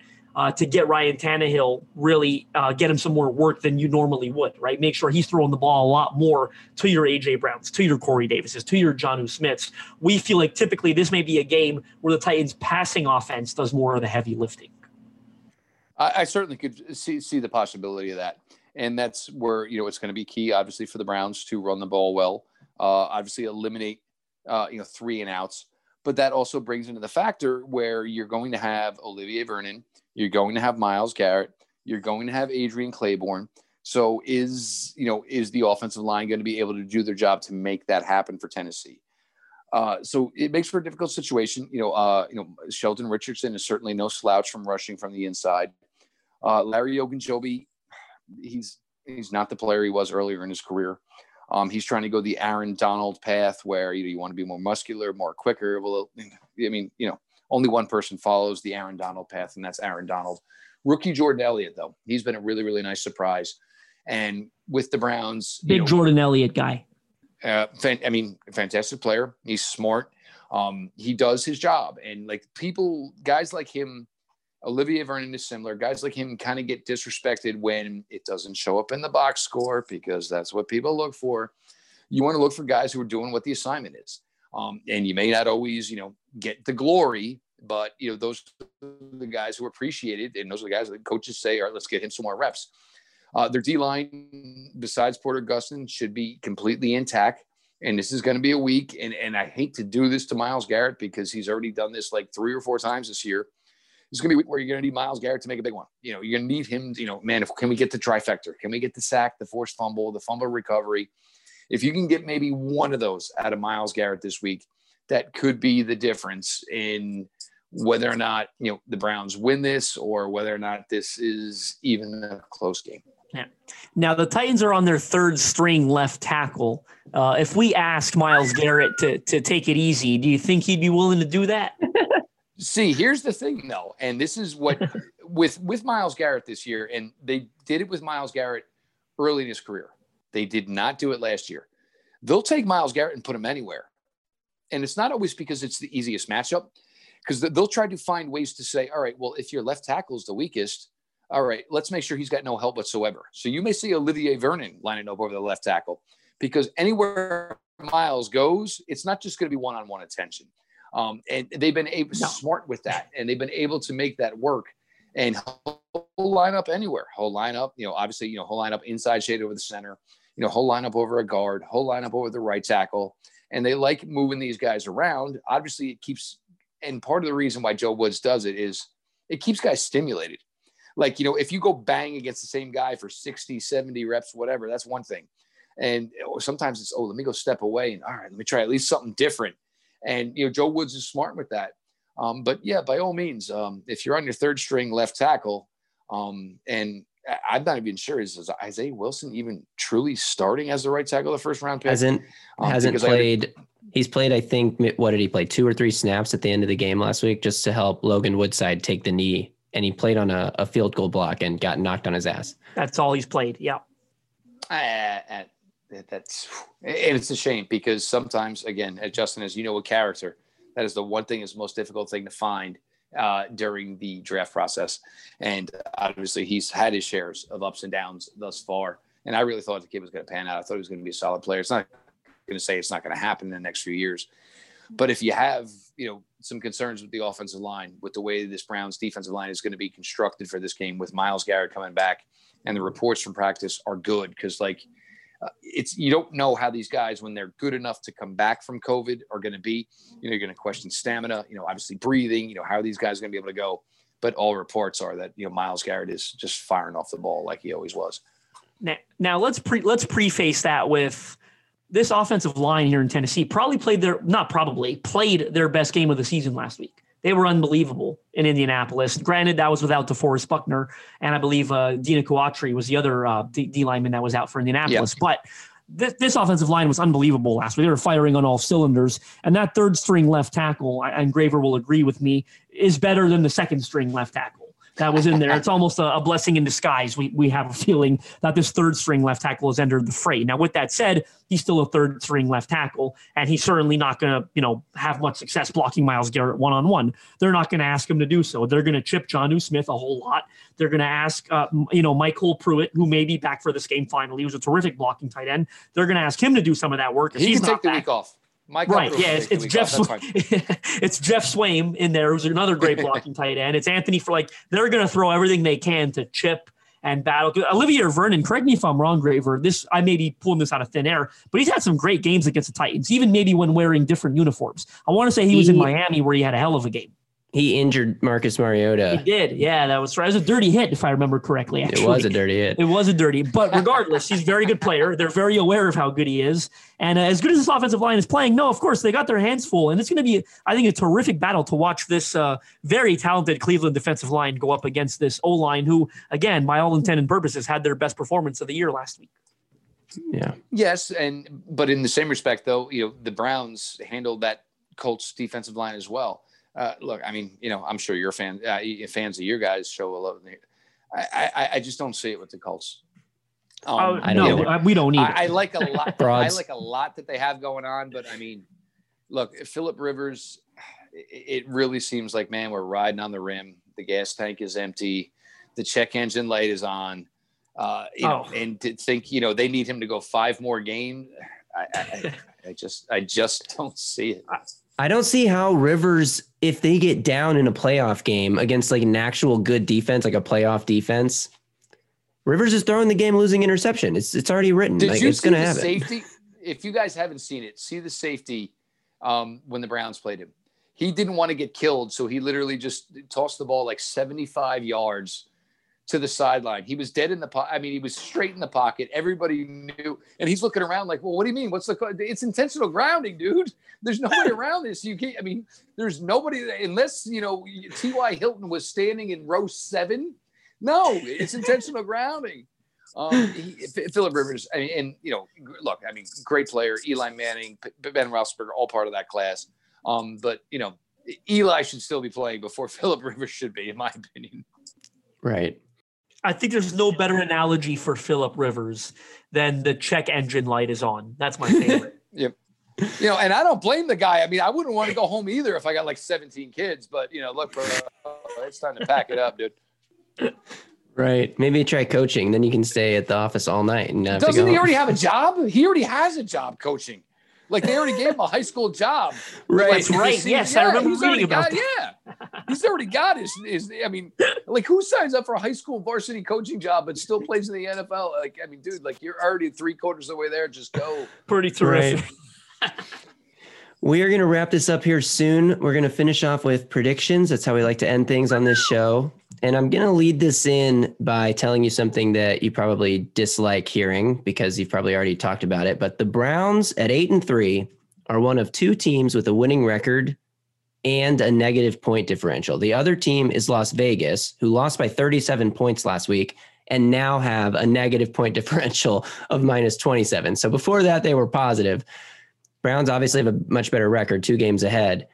To get Ryan Tannehill, really get him some more work than you normally would, right? Make sure he's throwing the ball a lot more to your A.J. Browns, to your Corey Davises, to your Jonnu Smiths. We feel like typically this may be a game where the Titans' passing offense does more of the heavy lifting. I certainly could see the possibility of that. And that's where, it's going to be key, obviously, for the Browns to run the ball well, obviously eliminate, 3 and outs. But that also brings into the factor where you're going to have Olivier Vernon, you're going to have Myles Garrett, you're going to have Adrian Claiborne. So is the offensive line going to be able to do their job to make that happen for Tennessee? So it makes for a difficult situation. Sheldon Richardson is certainly no slouch from rushing from the inside. Larry Ogunjobi, he's not the player he was earlier in his career. He's trying to go the Aaron Donald path where you want to be more muscular, more quicker. Well, only one person follows the Aaron Donald path, and that's Aaron Donald. Rookie Jordan Elliott, though, he's been a really, really nice surprise. And with the Browns, big Jordan Elliott guy. Fantastic player. He's smart. He does his job, and guys like him. Olivier Vernon is similar. Guys like him kind of get disrespected when it doesn't show up in the box score because that's what people look for. You want to look for guys who are doing what the assignment is. And you may not always, get the glory, but, those are the guys who are appreciated, and those are the guys that coaches say, all right, let's get him some more reps. Their D-line, besides Porter Gustin, should be completely intact. And this is going to be a week. And I hate to do this to Myles Garrett because he's already done this 3 or 4 times this year. It's going to be where you're going to need Myles Garrett to make a big one. You're going to need him, can we get the trifecta? Can we get the sack, the forced fumble, the fumble recovery? If you can get maybe one of those out of Myles Garrett this week, that could be the difference in whether or not, the Browns win this or whether or not this is even a close game. Yeah. Now the Titans are on their third string left tackle. If we asked Myles Garrett to take it easy, do you think he'd be willing to do that? See, here's the thing, though, and this is what with Myles Garrett this year, and they did it with Myles Garrett early in his career. They did not do it last year. They'll take Myles Garrett and put him anywhere. And it's not always because it's the easiest matchup, because they'll try to find ways to say, all right, well, if your left tackle is the weakest, all right, let's make sure he's got no help whatsoever. So you may see Olivier Vernon lining up over the left tackle because anywhere Myles goes, it's not just going to be one-on-one attention. And they've been smart with that, and they've been able to make that work. And he'll line up anywhere. He'll line up, obviously, he'll line up inside shade over the center. He'll line up over a guard. He'll line up over the right tackle. And they like moving these guys around. Obviously, it keeps – and part of the reason why Joe Woods does it is it keeps guys stimulated. Like, if you go bang against the same guy for 60, 70 reps, whatever, that's one thing. And sometimes it's, let me go step away. And all right, let me try at least something different. And, Joe Woods is smart with that. But, yeah, by all means, if you're on your third string left tackle, and I'm not even sure, is Isaiah Wilson even truly starting as the right tackle the first round pick? Hasn't played. He's played, I think, what did he play, 2 or 3 snaps at the end of the game last week just to help Logan Woodside take the knee. And he played on a field goal block and got knocked on his ass. That's all he's played, yeah. And it's a shame because sometimes, again, Justin, as you know, a character, that is the one thing is the most difficult thing to find during the draft process. And obviously he's had his shares of ups and downs thus far. And I really thought the kid was going to pan out. I thought he was going to be a solid player. It's not going to say it's not going to happen in the next few years. But if you have, some concerns with the offensive line, with the way this Browns defensive line is going to be constructed for this game with Myles Garrett coming back, and the reports from practice are good because, you don't know how these guys, when they're good enough to come back from COVID, are going to be. You're going to question stamina, obviously breathing, how are these guys going to be able to go? But all reports are that, Myles Garrett is just firing off the ball like he always was. Now let's preface that with this offensive line here in Tennessee played their best game of the season last week. They were unbelievable in Indianapolis. Granted, that was without DeForest Buckner, and I believe Dina Kuatri was the other D lineman that was out for Indianapolis. Yep. But this offensive line was unbelievable last week. They were firing on all cylinders, and that third string left tackle, and Graver will agree with me, is better than the second string left tackle that was in there. It's almost a blessing in disguise. We have a feeling that this third string left tackle has entered the fray. Now, with that said, he's still a third string left tackle, and he's certainly not going to, have much success blocking Myles Garrett one-on-one. They're not going to ask him to do so. They're going to chip Jonnu Smith a whole lot. They're going to ask, Michael Pruitt, who may be back for this game finally, who's a terrific blocking tight end. They're going to ask him to do some of that work. He can take the week off. Michael right, yeah, it's Jeff. It's Jeff Swaim in there, who's another great blocking tight end. It's Anthony Franklin. They're going to throw everything they can to chip and battle. Olivier Vernon, correct me if I'm wrong, Graver. I may be pulling this out of thin air, but he's had some great games against the Titans, even maybe when wearing different uniforms. I want to say he was in Miami where he had a hell of a game. He injured Marcus Mariota. He did. Yeah, that was right. It was a dirty hit, if I remember correctly, actually. But regardless, he's a very good player. They're very aware of how good he is. And as good as this offensive line is playing, no, of course, they got their hands full. And it's going to be, I think, a terrific battle to watch this very talented Cleveland defensive line go up against this O-line who, again, by all intent and purposes, had their best performance of the year last week. Yeah. Yes, but in the same respect, though, the Browns handled that Colts defensive line as well. Look, I mean, I'm sure your fans of your guys show a love. I just don't see it with the Colts. I don't. We don't either. I like a lot. I like a lot that they have going on, but I mean, look, Phillip Rivers. It really seems like, man, we're riding on the rim. The gas tank is empty. The check engine light is on. And to think, they need him to go 5 more games. I just don't see it. I don't see how Rivers, if they get down in a playoff game against an actual good defense, like a playoff defense, Rivers is throwing the game-losing interception. It's already written. It's going to happen. Safety? If you guys haven't seen it, see the safety when the Browns played him. He didn't want to get killed, so he literally just tossed the ball 75 yards to the sideline. He was dead in the pocket. I mean, he was straight in the pocket. Everybody knew. And he's looking around like, well, what do you mean? It's intentional grounding, dude. There's no way around this. You can't, there's nobody unless, T.Y. Hilton was standing in row 7. No, it's intentional grounding. Phillip Rivers, look, great player, Eli Manning, Ben Roethlisberger, all part of that class. But Eli should still be playing before Phillip Rivers should be, in my opinion. Right. I think there's no better analogy for Phillip Rivers than the check engine light is on. That's my favorite. Yep. And I don't blame the guy. I wouldn't want to go home either if I got 17 kids, but look, bro, it's time to pack it up, dude. Right. Maybe try coaching. Then you can stay at the office all night. Doesn't he already have a job? He already has a job coaching. Like, they already gave him a high school job. Right. That's right. Yes, I remember reading about that. Yeah. He's already got his – I mean, like, who signs up for a high school varsity coaching job but still plays in the NFL? Like, I mean, dude, like, you're already 3/4 of the way there. Just go. Pretty terrific. Right. We are going to wrap this up here soon. We're going to finish off with predictions. That's how we like to end things on this show. And I'm going to lead this in by telling you something that you probably dislike hearing because you've probably already talked about it. But the Browns at 8-3 are one of two teams with a winning record and a negative point differential. The other team is Las Vegas, who lost by 37 points last week and now have a negative point differential of -27. So before that, they were positive. Browns obviously have a much better record, 2 games ahead.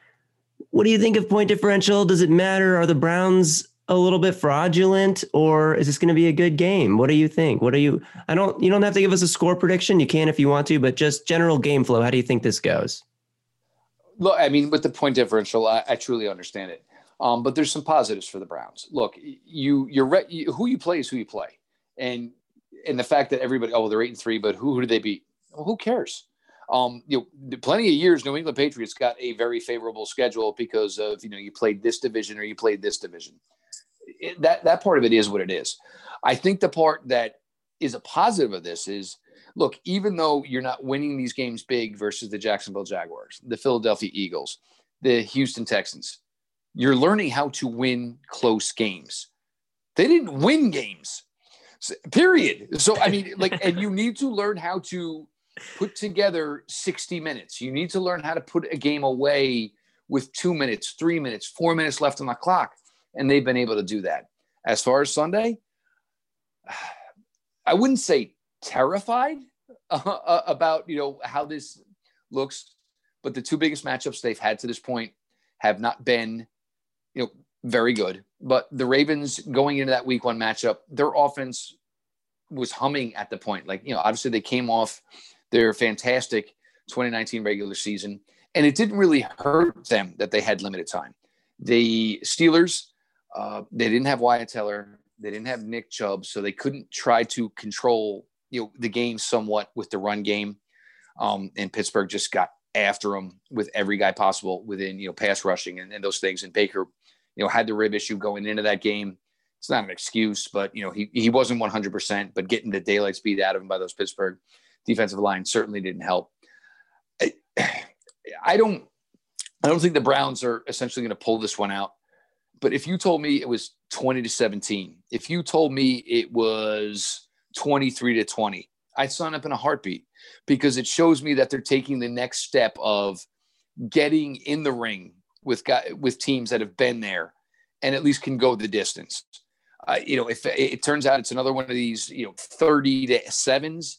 What do you think of point differential? Does it matter? Are the Browns a little bit fraudulent, or is this going to be a good game? What do you think? You don't have to give us a score prediction. You can if you want to, but just general game flow. How do you think this goes? Look, I mean, with the point differential, I truly understand it. But there's some positives for the Browns. Look, who you play is who you play. And the fact that everybody, they're 8-3, but who do they beat? Well, who cares? Plenty of years, New England Patriots got a very favorable schedule because of, you played this division or you played this division. That part of it is what it is. I think the part that is a positive of this is, look, even though you're not winning these games big versus the Jacksonville Jaguars, the Philadelphia Eagles, the Houston Texans, you're learning how to win close games. They didn't win games, period. So, I mean, and you need to learn how to put together 60 minutes. You need to learn how to put a game away with 2 minutes, 3 minutes, 4 minutes left on the clock. And they've been able to do that. As far as Sunday, I wouldn't say terrified about, how this looks, but the 2 biggest matchups they've had to this point have not been, very good. But the Ravens going into that week 1 matchup, their offense was humming at the point. Obviously they came off their fantastic 2019 regular season, and it didn't really hurt them that they had limited time. The Steelers, they didn't have Wyatt Teller. They didn't have Nick Chubb, so they couldn't try to control the game somewhat with the run game. And Pittsburgh just got after them with every guy possible within pass rushing and those things. And Baker, had the rib issue going into that game. It's not an excuse, but he wasn't 100%. But getting the daylight speed out of him by those Pittsburgh defensive line certainly didn't help. I don't think the Browns are essentially going to pull this one out. But if you told me it was 20-17, if you told me it was 23-20, I'd sign up in a heartbeat, because it shows me that they're taking the next step of getting in the ring with teams that have been there and at least can go the distance. If it turns out it's another one of these, 30-7s,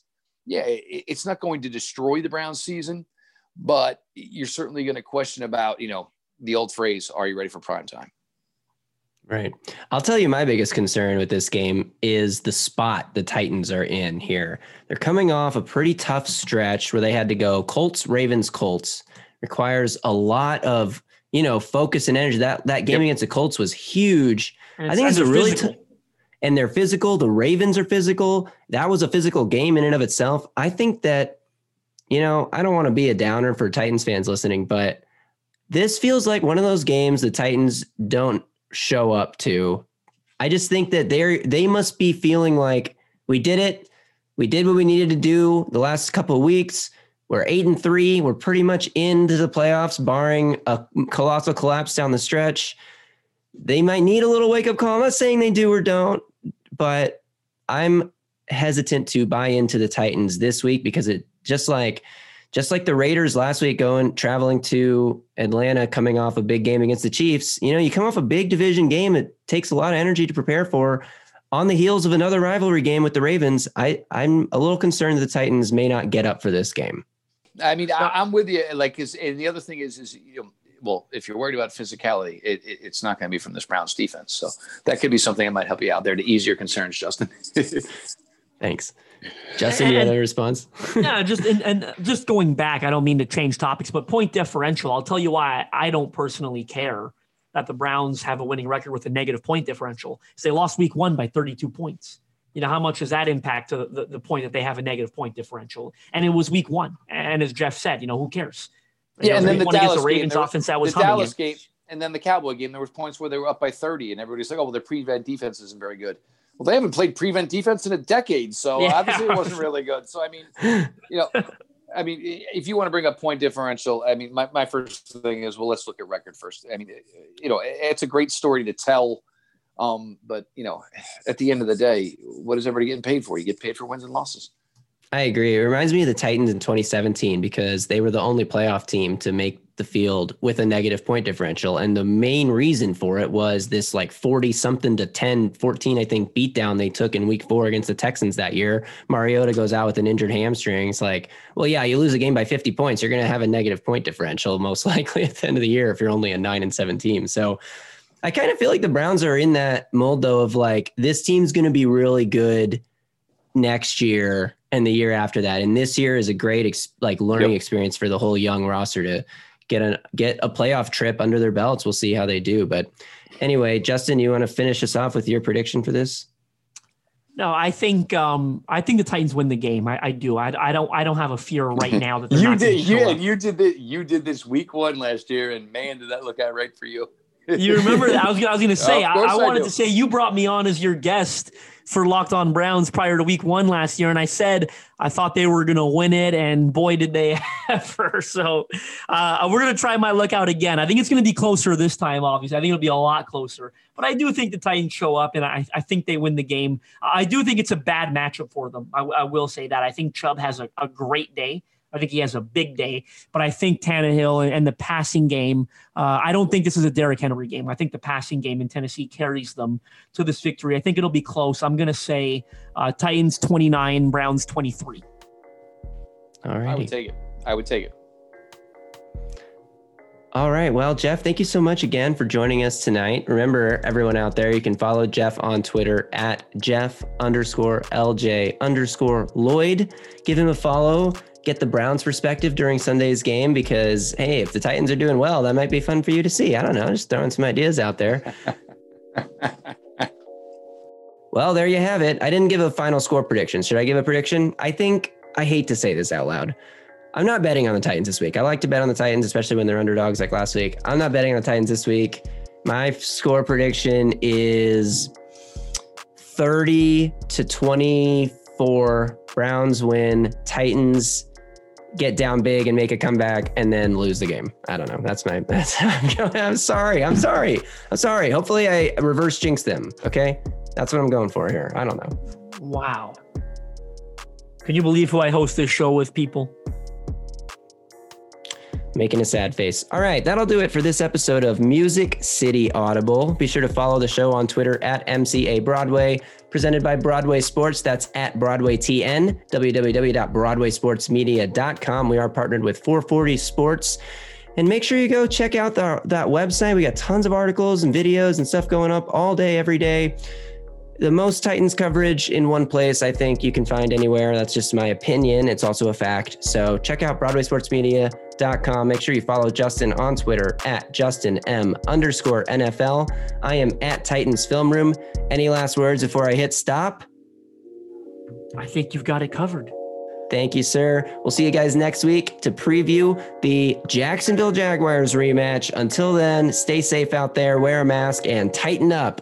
yeah, it's not going to destroy the Browns season. But you're certainly going to question about, the old phrase, are you ready for prime time? Right. I'll tell you my biggest concern with this game is the spot the Titans are in here. They're coming off a pretty tough stretch where they had to go Colts, Ravens, Colts. Requires a lot of, focus and energy. That game against the Colts was huge. I think it's a really tough. And they're physical. The Ravens are physical. That was a physical game in and of itself. I think that, I don't want to be a downer for Titans fans listening, but this feels like one of those games the Titans don't show up to. I just think that they must be feeling like, we did it. We did what we needed to do the last couple of weeks. We're 8-3. We're pretty much into the playoffs, barring a colossal collapse down the stretch. They might need a little wake-up call. I'm not saying they do or don't, but I'm hesitant to buy into the Titans this week because it, just like the Raiders last week traveling to Atlanta, coming off a big game against the Chiefs, you come off a big division game. It takes a lot of energy to prepare for on the heels of another rivalry game with the Ravens. I'm a little concerned that the Titans may not get up for this game. I mean, I'm with you. And the other thing is, if you're worried about physicality, it's not going to be from this Browns defense. So that could be something that might help you out there to ease your concerns, Justin. Thanks. Justin, you had a response? No, just going back, I don't mean to change topics, but point differential, I'll tell you why I don't personally care that the Browns have a winning record with a negative point differential. So they lost week 1 by 32 points. you know, how much does that impact to the point that they have a negative point differential? And it was week one. And as Jeff said, you know, who cares? Yeah, and then the Dallas Ravens offense that was Dallas game, and then the Cowboy game, there was points where they were up by 30, and everybody's like, "Oh, well, their prevent defense isn't very good." Well, they haven't played prevent defense in a decade, so obviously it wasn't really good. So I mean, you know, I mean, if you want to bring up point differential, I mean, my first thing is, well, let's look at record first. I mean, you know, it's a great story to tell, but you know, at the end of the day, what is everybody getting paid for? You get paid for wins and losses. I agree. It reminds me of the Titans in 2017 because they were the only playoff team to make the field with a negative point differential. And the main reason for it was this like 40-something to 10-14, I think, beatdown they took in week 4 against the Texans that year. Mariota goes out with an injured hamstring. It's like, well, yeah, you lose a game by 50 points. You're going to have a negative point differential most likely at the end of the year if you're only a 9-7 team. So I kind of feel like the Browns are in that mold, though, of like, this team's going to be really good next year and the year after that. And this year is a great learning experience for the whole young roster to get a playoff trip under their belts. We'll see how they do. But anyway, Justin, you want to finish us off with your prediction for this? No, I think the Titans win the game. I do. I don't have a fear right now that they're not going to show up. You did this week one last year, and man, did that look out right for you. You remember that? I was going to say, I wanted to say you brought me on as your guest for Locked On Browns prior to week 1 last year. And I said, I thought they were going to win it, and boy, did they ever. So we're going to try my luck out again. I think it's going to be closer this time. Obviously, I think it'll be a lot closer, but I do think the Titans show up, and I think they win the game. I do think it's a bad matchup for them. I will say that. I think Chubb has a great day. I think he has a big day, but I think Tannehill and the passing game, I don't think this is a Derrick Henry game. I think the passing game in Tennessee carries them to this victory. I think it'll be close. I'm going to say Titans 29, Browns 23. All right. I would take it. All right. Well, Jeff, thank you so much again for joining us tonight. Remember, everyone out there, you can follow Jeff on Twitter at Jeff_LJ_Lloyd. Give him a follow. Get the Browns perspective during Sunday's game because, hey, if the Titans are doing well, that might be fun for you to see. I don't know. Just throwing some ideas out there. Well, there you have it. I didn't give a final score prediction. Should I give a prediction? I hate to say this out loud. I'm not betting on the Titans this week. I like to bet on the Titans, especially when they're underdogs like last week. I'm not betting on the Titans this week. My score prediction is 30-24. Browns win. Titans get down big and make a comeback and then lose the game. I don't know. That's how I'm going. I'm sorry. Hopefully I reverse jinx them. Okay. That's what I'm going for here. I don't know. Wow. Can you believe who I host this show with, people? Making a sad face. All right, that'll do it for this episode of Music City Audible. Be sure to follow the show on Twitter at MCA Broadway, presented by Broadway Sports. That's at Broadway TN, www.broadwaysportsmedia.com. We are partnered with 440 Sports. And make sure you go check out that website. We got tons of articles and videos and stuff going up all day, every day. The most Titans coverage in one place, I think, you can find anywhere. That's just my opinion. It's also a fact. So check out BroadwaySportsMedia.com. Make sure you follow Justin on Twitter at JustinM_NFL. I am at Titans Film Room. Any last words before I hit stop? I think you've got it covered. Thank you, sir. We'll see you guys next week to preview the Jacksonville Jaguars rematch. Until then, stay safe out there, wear a mask, and tighten up.